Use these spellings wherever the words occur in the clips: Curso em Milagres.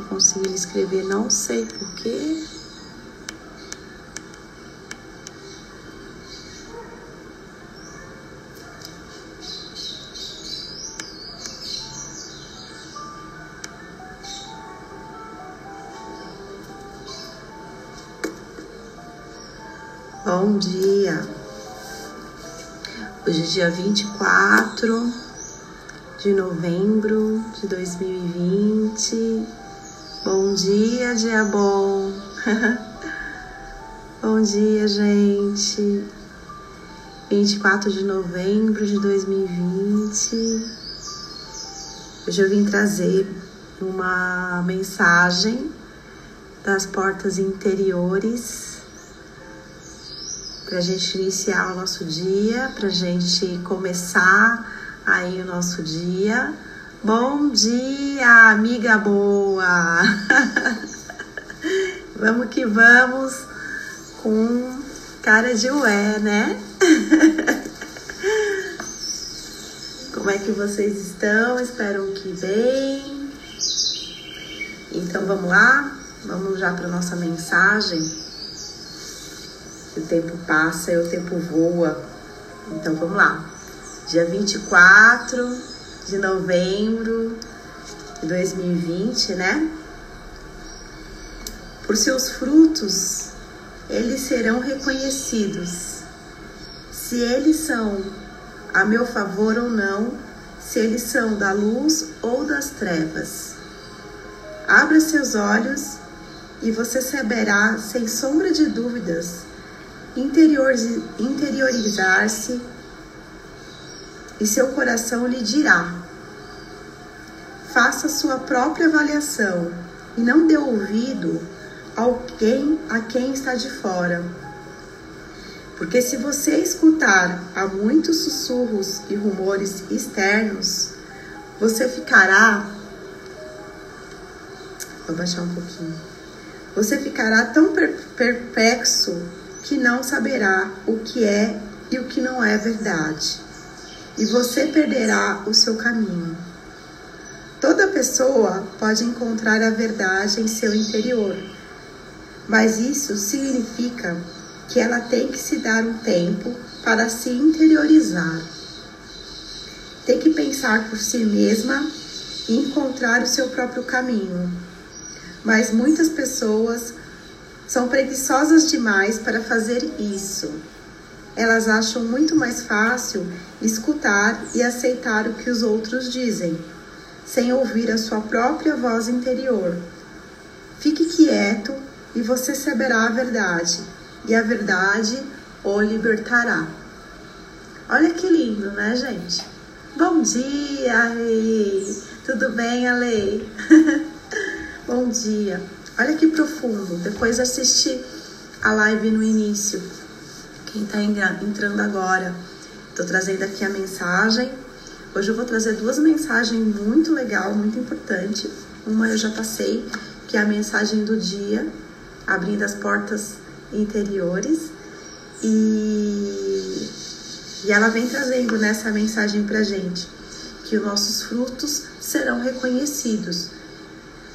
eu consegui escrever, não sei porquê. Bom dia! Hoje é dia 24 de novembro de 2020. Bom dia, dia bom! Bom dia, gente! 24 de novembro de 2020. Hoje eu vim trazer uma mensagem das portas interiores, para a gente iniciar o nosso dia, para a gente começar aí o nosso dia. Bom dia, amiga boa! Vamos que vamos com cara de ué, né? Como é que vocês estão? Espero que bem. Então vamos lá? Vamos já para a nossa mensagem. O tempo passa e o tempo voa. Então, vamos lá. Dia 24 de novembro de 2020, né? Por seus frutos, eles serão reconhecidos. Se eles são a meu favor ou não, se eles são da luz ou das trevas. Abra seus olhos e você saberá, sem sombra de dúvidas, interiorizar-se, e seu coração lhe dirá. Faça sua própria avaliação e não dê ouvido a quem está de fora, porque se você escutar a muitos sussurros e rumores externos, você ficará... Vou baixar um pouquinho. Você ficará tão perplexo que não saberá o que é e o que não é verdade, e você perderá o seu caminho. Toda pessoa pode encontrar a verdade em seu interior, mas isso significa que ela tem que se dar um tempo para se interiorizar. Tem que pensar por si mesma e encontrar o seu próprio caminho. Mas muitas pessoas são preguiçosas demais para fazer isso. Elas acham muito mais fácil escutar e aceitar o que os outros dizem, sem ouvir a sua própria voz interior. Fique quieto e você saberá a verdade, e a verdade o libertará. Olha que lindo, né, gente? Bom dia, Ale! Tudo bem, Ale? Bom dia! Olha que profundo. Depois assisti a live no início. Quem está entrando agora, estou trazendo aqui a mensagem. Hoje eu vou trazer duas mensagens muito legal, muito importante. Uma eu já passei, que é a mensagem do dia, abrindo as portas interiores. E ela vem trazendo nessa mensagem para gente que os nossos frutos serão reconhecidos.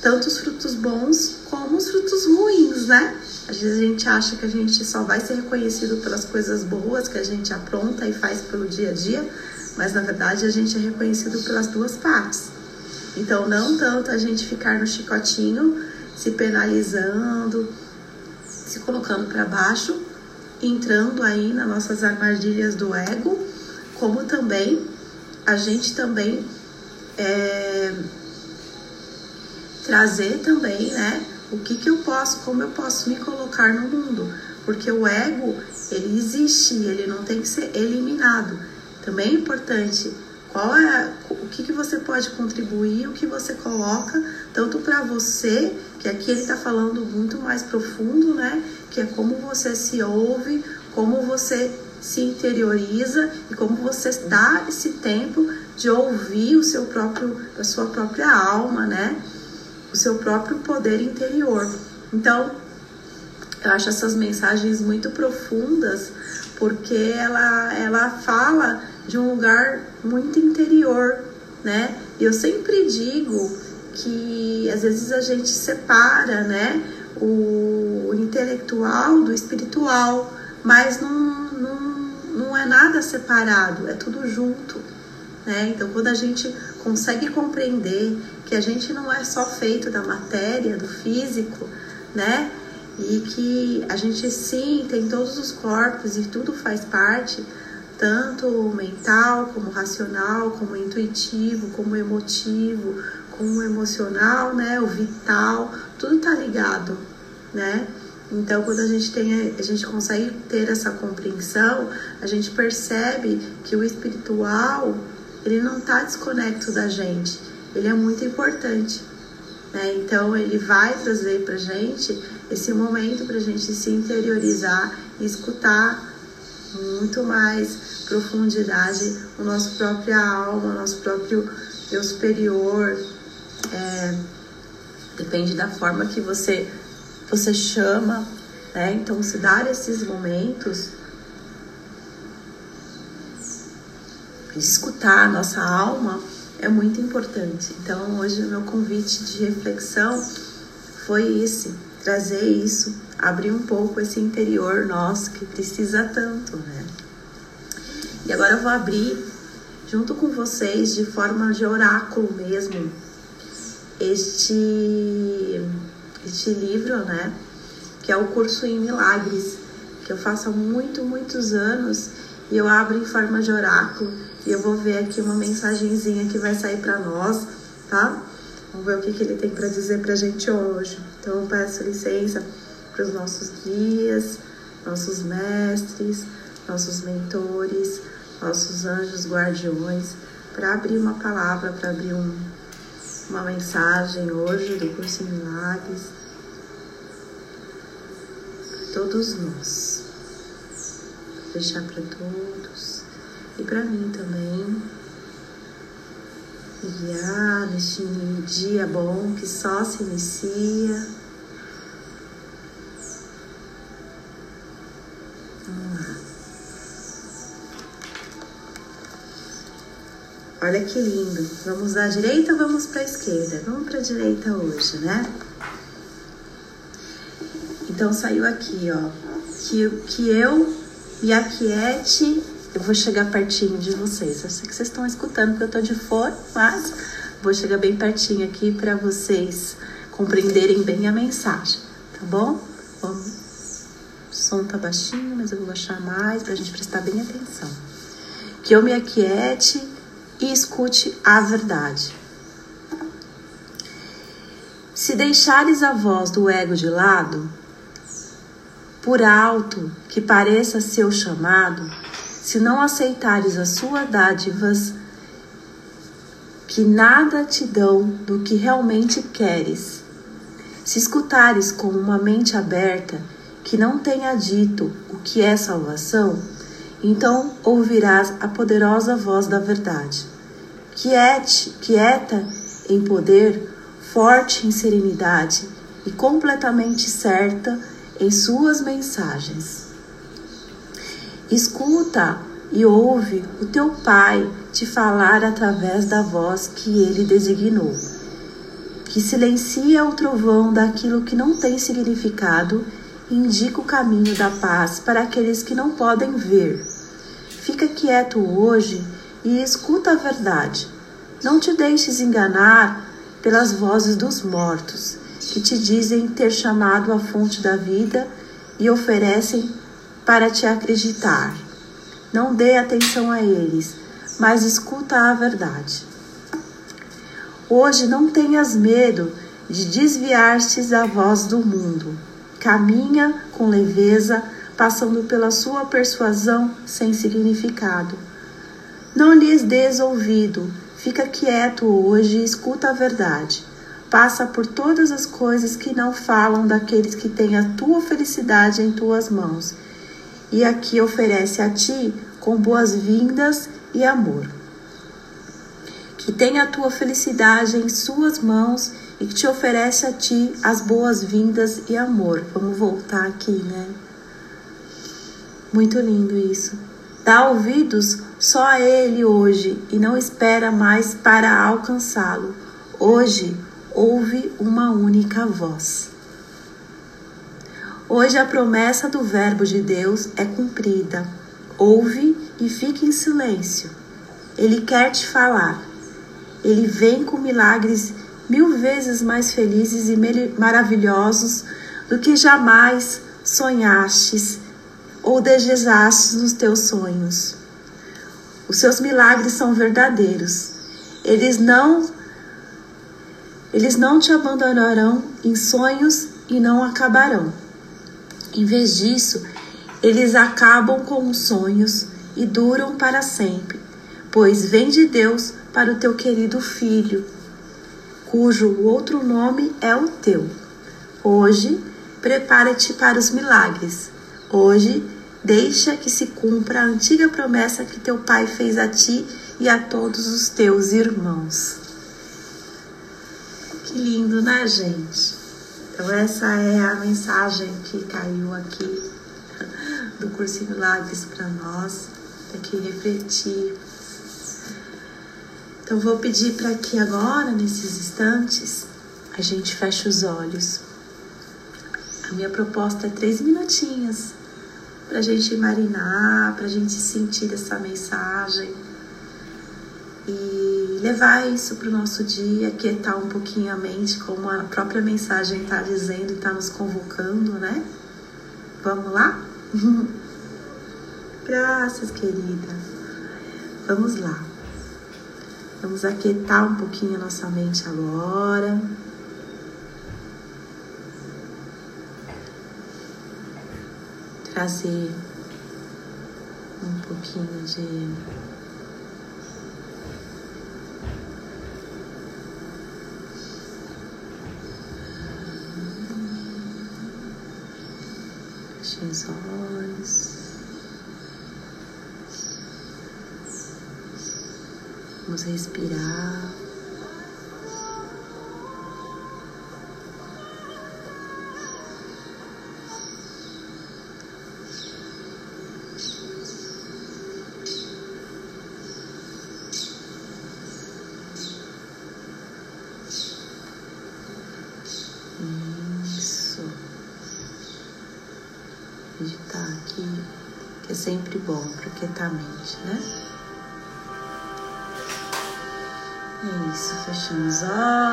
Tanto os frutos bons como os frutos ruins, né? Às vezes a gente acha que a gente só vai ser reconhecido pelas coisas boas que a gente apronta e faz pelo dia a dia, mas na verdade a gente é reconhecido pelas duas partes. Então não tanto a gente ficar no chicotinho, se penalizando, se colocando para baixo, entrando aí nas nossas armadilhas do ego, como também a gente também trazer também, né, o que eu posso, como eu posso me colocar no mundo, porque o ego, ele existe, ele não tem que ser eliminado. Também é importante qual é o que você pode contribuir, o que você coloca, tanto para você, que aqui ele está falando muito mais profundo, né, que é como você se ouve, como você se interioriza e como você dá esse tempo de ouvir o seu próprio, a sua própria alma, né, o seu próprio poder interior. Então, eu acho essas mensagens muito profundas, porque ela fala de um lugar muito interior, né? E eu sempre digo que às vezes a gente separa, né, o intelectual do espiritual, mas não é nada separado, é tudo junto, né? Então, quando a gente consegue compreender que a gente não é só feito da matéria, do físico, né, e que a gente sim tem todos os corpos e tudo faz parte, tanto mental, como racional, como intuitivo, como emotivo, como emocional, né, o vital, tudo tá ligado, né? Então, quando a gente consegue ter essa compreensão, a gente percebe que o espiritual, ele não tá desconecto da gente, ele é muito importante, né? Então, ele vai trazer pra gente esse momento pra gente se interiorizar e escutar muito mais profundidade o nosso própria alma, o nosso próprio eu superior. Depende da forma que você chama, né? Então, se dar esses momentos, escutar a nossa alma é muito importante. Então, hoje o meu convite de reflexão foi esse, trazer isso, abrir um pouco esse interior nosso que precisa tanto, né? E agora eu vou abrir junto com vocês, de forma de oráculo mesmo, este livro, né? Que é o Curso em Milagres, que eu faço há muitos anos, e eu abro em forma de oráculo, e eu vou ver aqui uma mensagenzinha que vai sair para nós, tá? Vamos ver o que ele tem para dizer pra gente hoje. Então eu peço licença para os nossos guias, nossos mestres, nossos mentores, nossos anjos guardiões, para abrir uma palavra, para abrir uma mensagem hoje do Curso em Milagres para todos nós, deixar para todos e para mim também, me guiar neste dia bom que só se inicia. Olha que lindo. Vamos da direita ou vamos para a esquerda? Vamos para a direita hoje, né? Então, saiu aqui, ó. Que eu me aquiete... Eu vou chegar pertinho de vocês. Eu sei que vocês estão escutando porque eu tô de fora, mas... vou chegar bem pertinho aqui para vocês compreenderem bem a mensagem, tá bom? Vamos. O som tá baixinho, mas eu vou baixar mais para a gente prestar bem atenção. Que eu me aquiete... e escute a verdade. Se deixares a voz do ego de lado, por alto que pareça seu chamado, se não aceitares as suas dádivas, que nada te dão do que realmente queres, se escutares com uma mente aberta, que não tenha dito o que é salvação, então ouvirás a poderosa voz da verdade. Quieta em poder, forte em serenidade e completamente certa em suas mensagens. Escuta e ouve o teu Pai te falar através da voz que Ele designou, que silencia o trovão daquilo que não tem significado e indica o caminho da paz para aqueles que não podem ver. Fica quieto hoje e escuta a verdade. Não te deixes enganar pelas vozes dos mortos, que te dizem ter chamado a fonte da vida e oferecem para te acreditar. Não dê atenção a eles, mas escuta a verdade. Hoje não tenhas medo de desviar-te da voz do mundo. Caminha com leveza, passando pela sua persuasão sem significado. Não lhes des ouvido, fica quieto hoje e escuta a verdade. Passa por todas as coisas que não falam daqueles que têm a tua felicidade em tuas mãos, e aqui oferece a ti com boas-vindas e amor. Que tem a tua felicidade em suas mãos e que te oferece a ti as boas-vindas e amor. Vamos voltar aqui, né? Muito lindo isso. Dá ouvidos só a Ele hoje e não espera mais para alcançá-lo. Hoje, houve uma única voz. Hoje a promessa do Verbo de Deus é cumprida. Ouve e fique em silêncio. Ele quer te falar. Ele vem com milagres mil vezes mais felizes e maravilhosos do que jamais sonhastes ou desejastes nos teus sonhos. Os seus milagres são verdadeiros. Eles não te abandonarão em sonhos e não acabarão. Em vez disso, eles acabam com os sonhos e duram para sempre, pois vem de Deus para o teu querido filho, cujo outro nome é o teu. Hoje, prepara-te para os milagres. Hoje, deixa que se cumpra a antiga promessa que teu pai fez a ti e a todos os teus irmãos. Que lindo, né, gente? Então essa é a mensagem que caiu aqui do Curso em Milagres para nós, para que refletir. Então vou pedir para que agora, nesses instantes, a gente feche os olhos. A minha proposta é 3 minutinhos para a gente marinar, para a gente sentir essa mensagem e levar isso para o nosso dia, aquietar um pouquinho a mente, como a própria mensagem está dizendo e está nos convocando, né? Vamos lá? Graças, querida. Vamos lá. Vamos aquietar um pouquinho a nossa mente agora. Trazer um pouquinho de os olhos. Vamos respirar. Meditar aqui, que é sempre bom para aquietar a mente, né? É isso, fechando os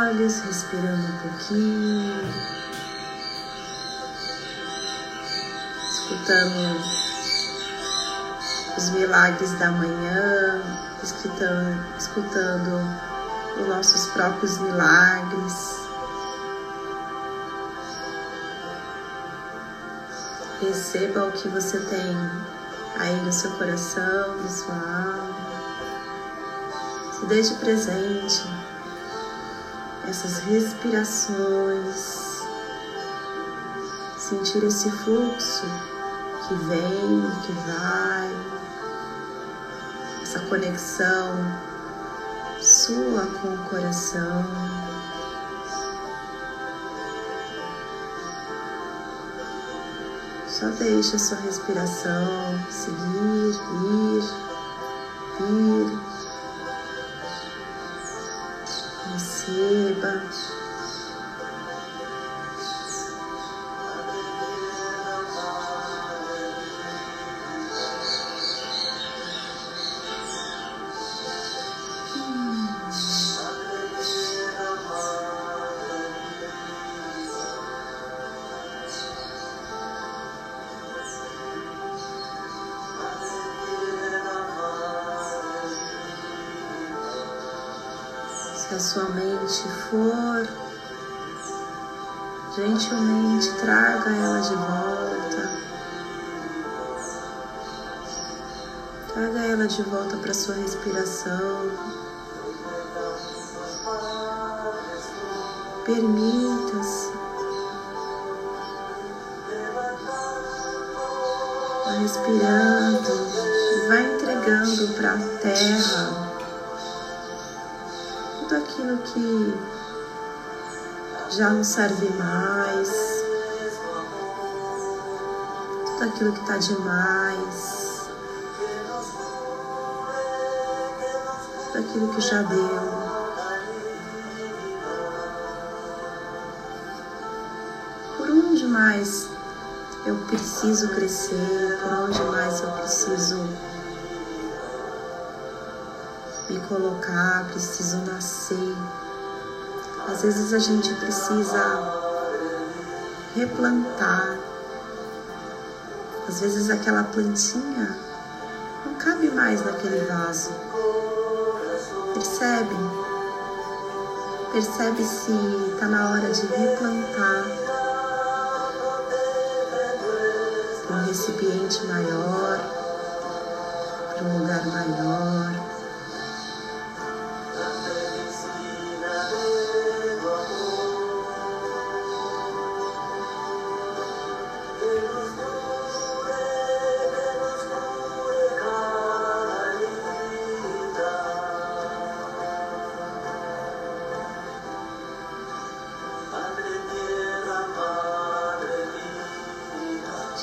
olhos, respirando um pouquinho, escutando os milagres da manhã, escutando os nossos próprios milagres. Receba o que você tem aí no seu coração, na sua alma. Se dê de presente essas respirações. Sentir esse fluxo que vem, que vai. Essa conexão sua com o coração. Só deixa a sua respiração seguir, ir. Receba. Se a sua mente for, gentilmente traga ela de volta. Traga ela de volta para a sua respiração. Permita-se vai respirando, vai entregando para a terra tudo aquilo que já não serve mais, tudo aquilo que está demais, tudo aquilo que já deu. por onde mais eu preciso crescer, por onde mais eu preciso me colocar, preciso nascer. Às vezes a gente precisa replantar. Às vezes aquela plantinha não cabe mais naquele vaso. Percebe? Percebe se está na hora de replantar para um recipiente maior, para um lugar maior.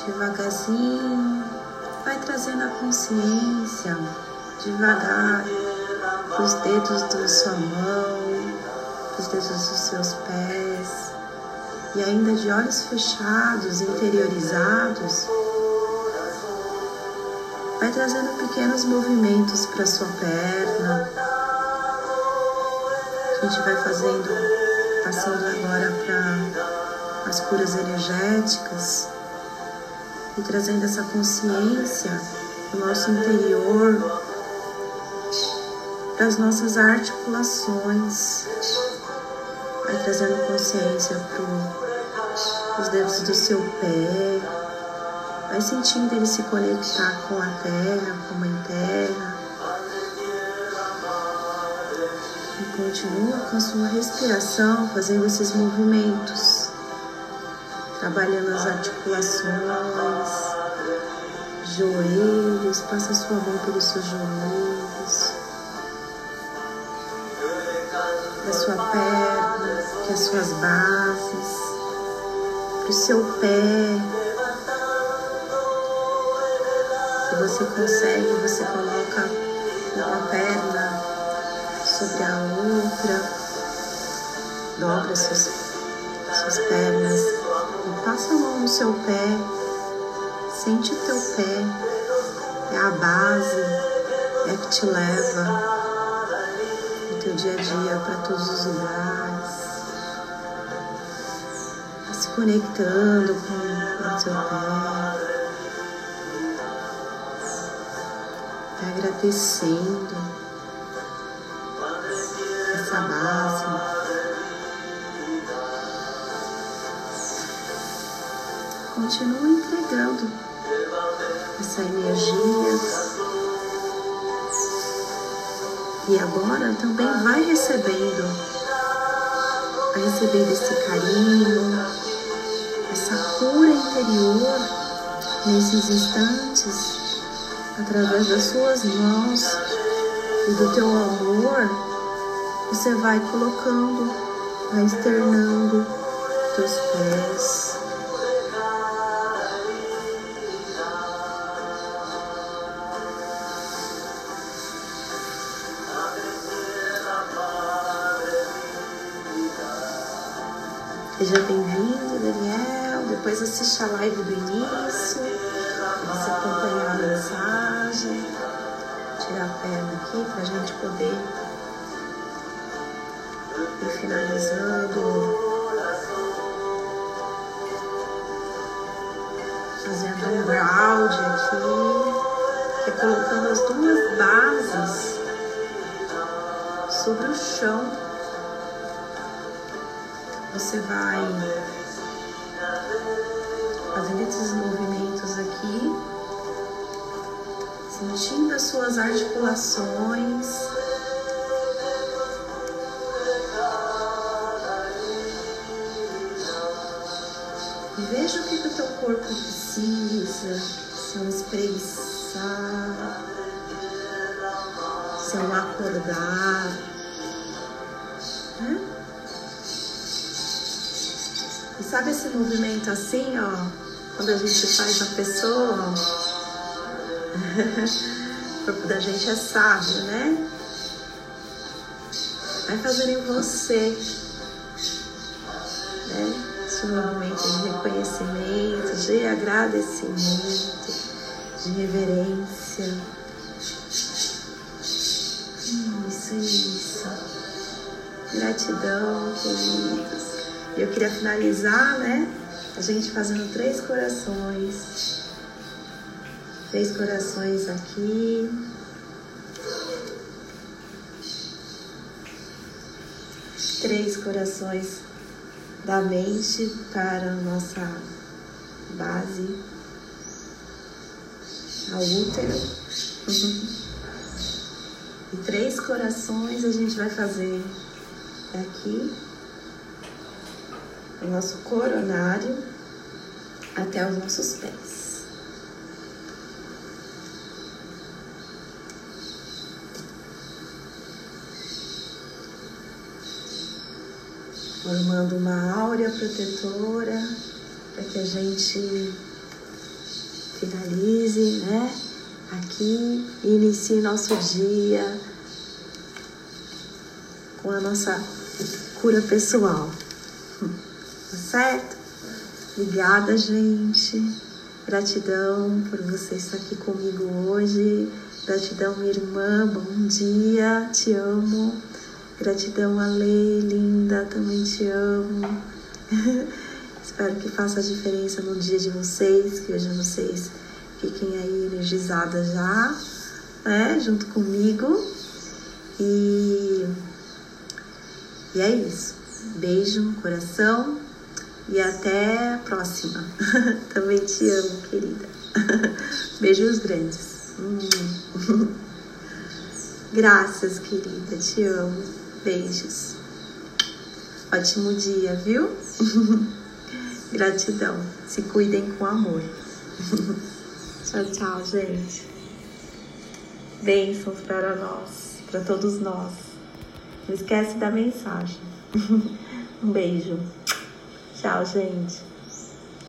Devagarzinho, vai trazendo a consciência, devagar, os dedos da sua mão, os dedos dos seus pés, e ainda de olhos fechados, interiorizados, vai trazendo pequenos movimentos para a sua perna. A gente vai fazendo, passando agora para as curas energéticas, e trazendo essa consciência do nosso interior, das nossas articulações. Vai trazendo consciência para os dedos do seu pé. Vai sentindo ele se conectar com a terra, com a mãe terra. E continua com a sua respiração, fazendo esses movimentos. Trabalhando as articulações, joelhos, passa sua mão pelos seus joelhos, da sua perna, que as suas bases, para o seu pé. Se você consegue, você coloca uma perna sobre a outra, dobra suas pernas. Passa a mão no seu pé, sente o teu pé, é a base, é que te leva no teu dia a dia para todos os lugares. Tá se conectando com o teu pé, tá agradecendo essa base. Continua entregando essa energia. E agora também vai recebendo. Vai recebendo esse carinho, essa cura interior nesses instantes, através das suas mãos e do teu amor. Você vai colocando, vai externando teus pés. Seja bem-vindo, Daniel. Depois assista a live do início, você acompanhar a mensagem. Tirar a perna aqui pra gente poder ir finalizando, fazendo um ground aqui, que é colocando as duas bases sobre o chão. Você vai fazendo esses movimentos aqui, sentindo as suas articulações, e veja o que o teu corpo precisa, se é um espreguiçar, se é um acordar, né? E sabe esse movimento assim, ó, quando a gente faz na pessoa, o corpo da gente é sábio, né? Vai fazendo em você, né? sentir novamente de reconhecimento, de agradecimento, de reverência. Isso, isso. Gratidão, queridos. E eu queria finalizar, né? A gente fazendo três corações. Três corações aqui. Três corações da mente para a nossa base, ao útero. E três corações a gente vai fazer aqui, o nosso coronário até os nossos pés. Formando uma áurea protetora para que a gente finalize, né? Aqui e inicie nosso dia com a nossa cura pessoal. Tá certo? Obrigada, gente. Gratidão por você estar aqui comigo hoje. Gratidão, minha irmã. Bom dia. Te amo. Gratidão, Ale, linda, também te amo. Espero que faça a diferença no dia de vocês, que hoje vocês fiquem aí energizadas já, né, junto comigo. E é isso. Beijo, coração e até a próxima. Também te amo, querida. Beijos grandes. Graças, querida, te amo. Beijos. Ótimo dia, viu? Gratidão. Se cuidem com amor. Tchau, tchau, gente. Bênçãos para nós, para todos nós. Não esquece da mensagem. Um beijo. Tchau, gente.